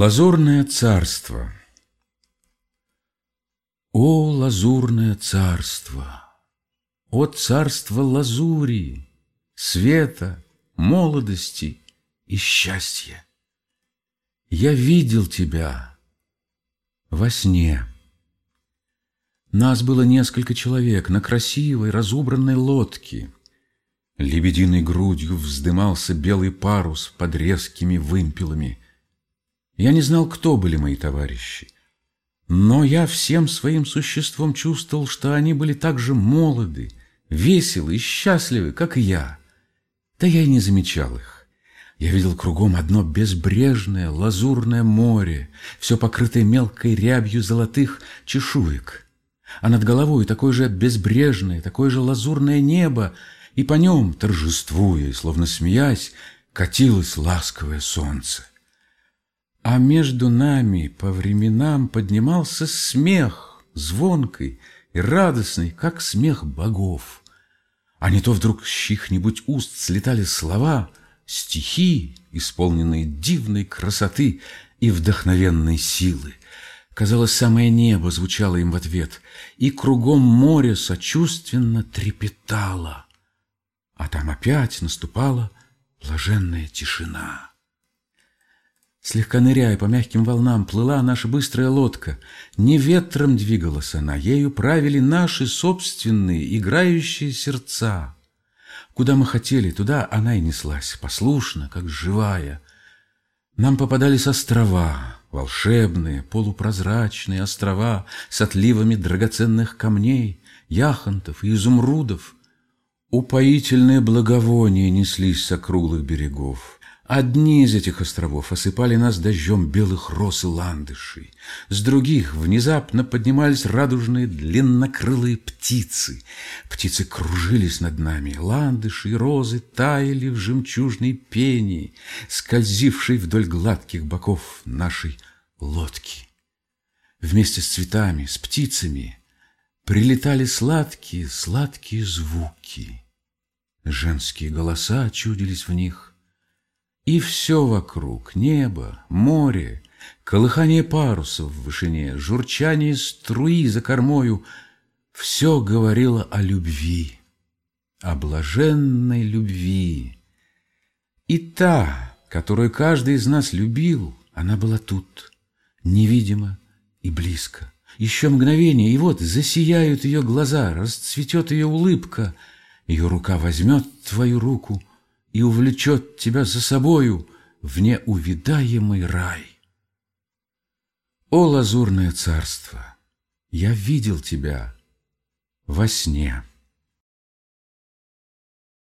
Лазурное царство. О, лазурное царство! О, царство лазури, света, молодости и счастья! Я видел тебя во сне. Нас было несколько человек на красивой разубранной лодке. Лебединой грудью вздымался белый парус под резкими вымпелами. Я не знал, кто были мои товарищи, но я всем своим существом чувствовал, что они были так же молоды, веселы и счастливы, как и я. Да я и не замечал их. Я видел кругом одно безбрежное лазурное море, все покрытое мелкой рябью золотых чешуек, а над головой такое же безбрежное, такое же лазурное небо, и по нем, торжествуя и словно смеясь, катилось ласковое солнце. А между нами по временам поднимался смех, звонкий и радостный, как смех богов. А не то вдруг с чьих-нибудь уст слетали слова, стихи, исполненные дивной красоты и вдохновенной силы. Казалось, самое небо звучало им в ответ, и кругом море сочувственно трепетало. А там опять наступала блаженная тишина. Слегка ныряя по мягким волнам, плыла наша быстрая лодка. Не ветром двигалась она, ею правили наши собственные играющие сердца. Куда мы хотели, туда она и неслась, послушно, как живая. Нам попадались острова, волшебные, полупрозрачные острова с отливами драгоценных камней, яхонтов и изумрудов. Упоительные благовония неслись с округлых берегов. Одни из этих островов осыпали нас дождем белых роз и ландышей, с других внезапно поднимались радужные длиннокрылые птицы. Птицы кружились над нами, ландыши и розы таяли в жемчужной пене, скользившей вдоль гладких боков нашей лодки. Вместе с цветами, с птицами прилетали сладкие звуки. Женские голоса чудились в них. И все вокруг — небо, море, колыхание парусов в вышине, журчание струи за кормою — все говорило о любви, о блаженной любви. И та, которую каждый из нас любил, она была тут, невидима и близко. Еще мгновение, и вот засияют ее глаза, расцветет ее улыбка, ее рука возьмет твою руку и увлечет тебя за собою в неувидаемый рай. О, лазурное царство! Я видел тебя во сне.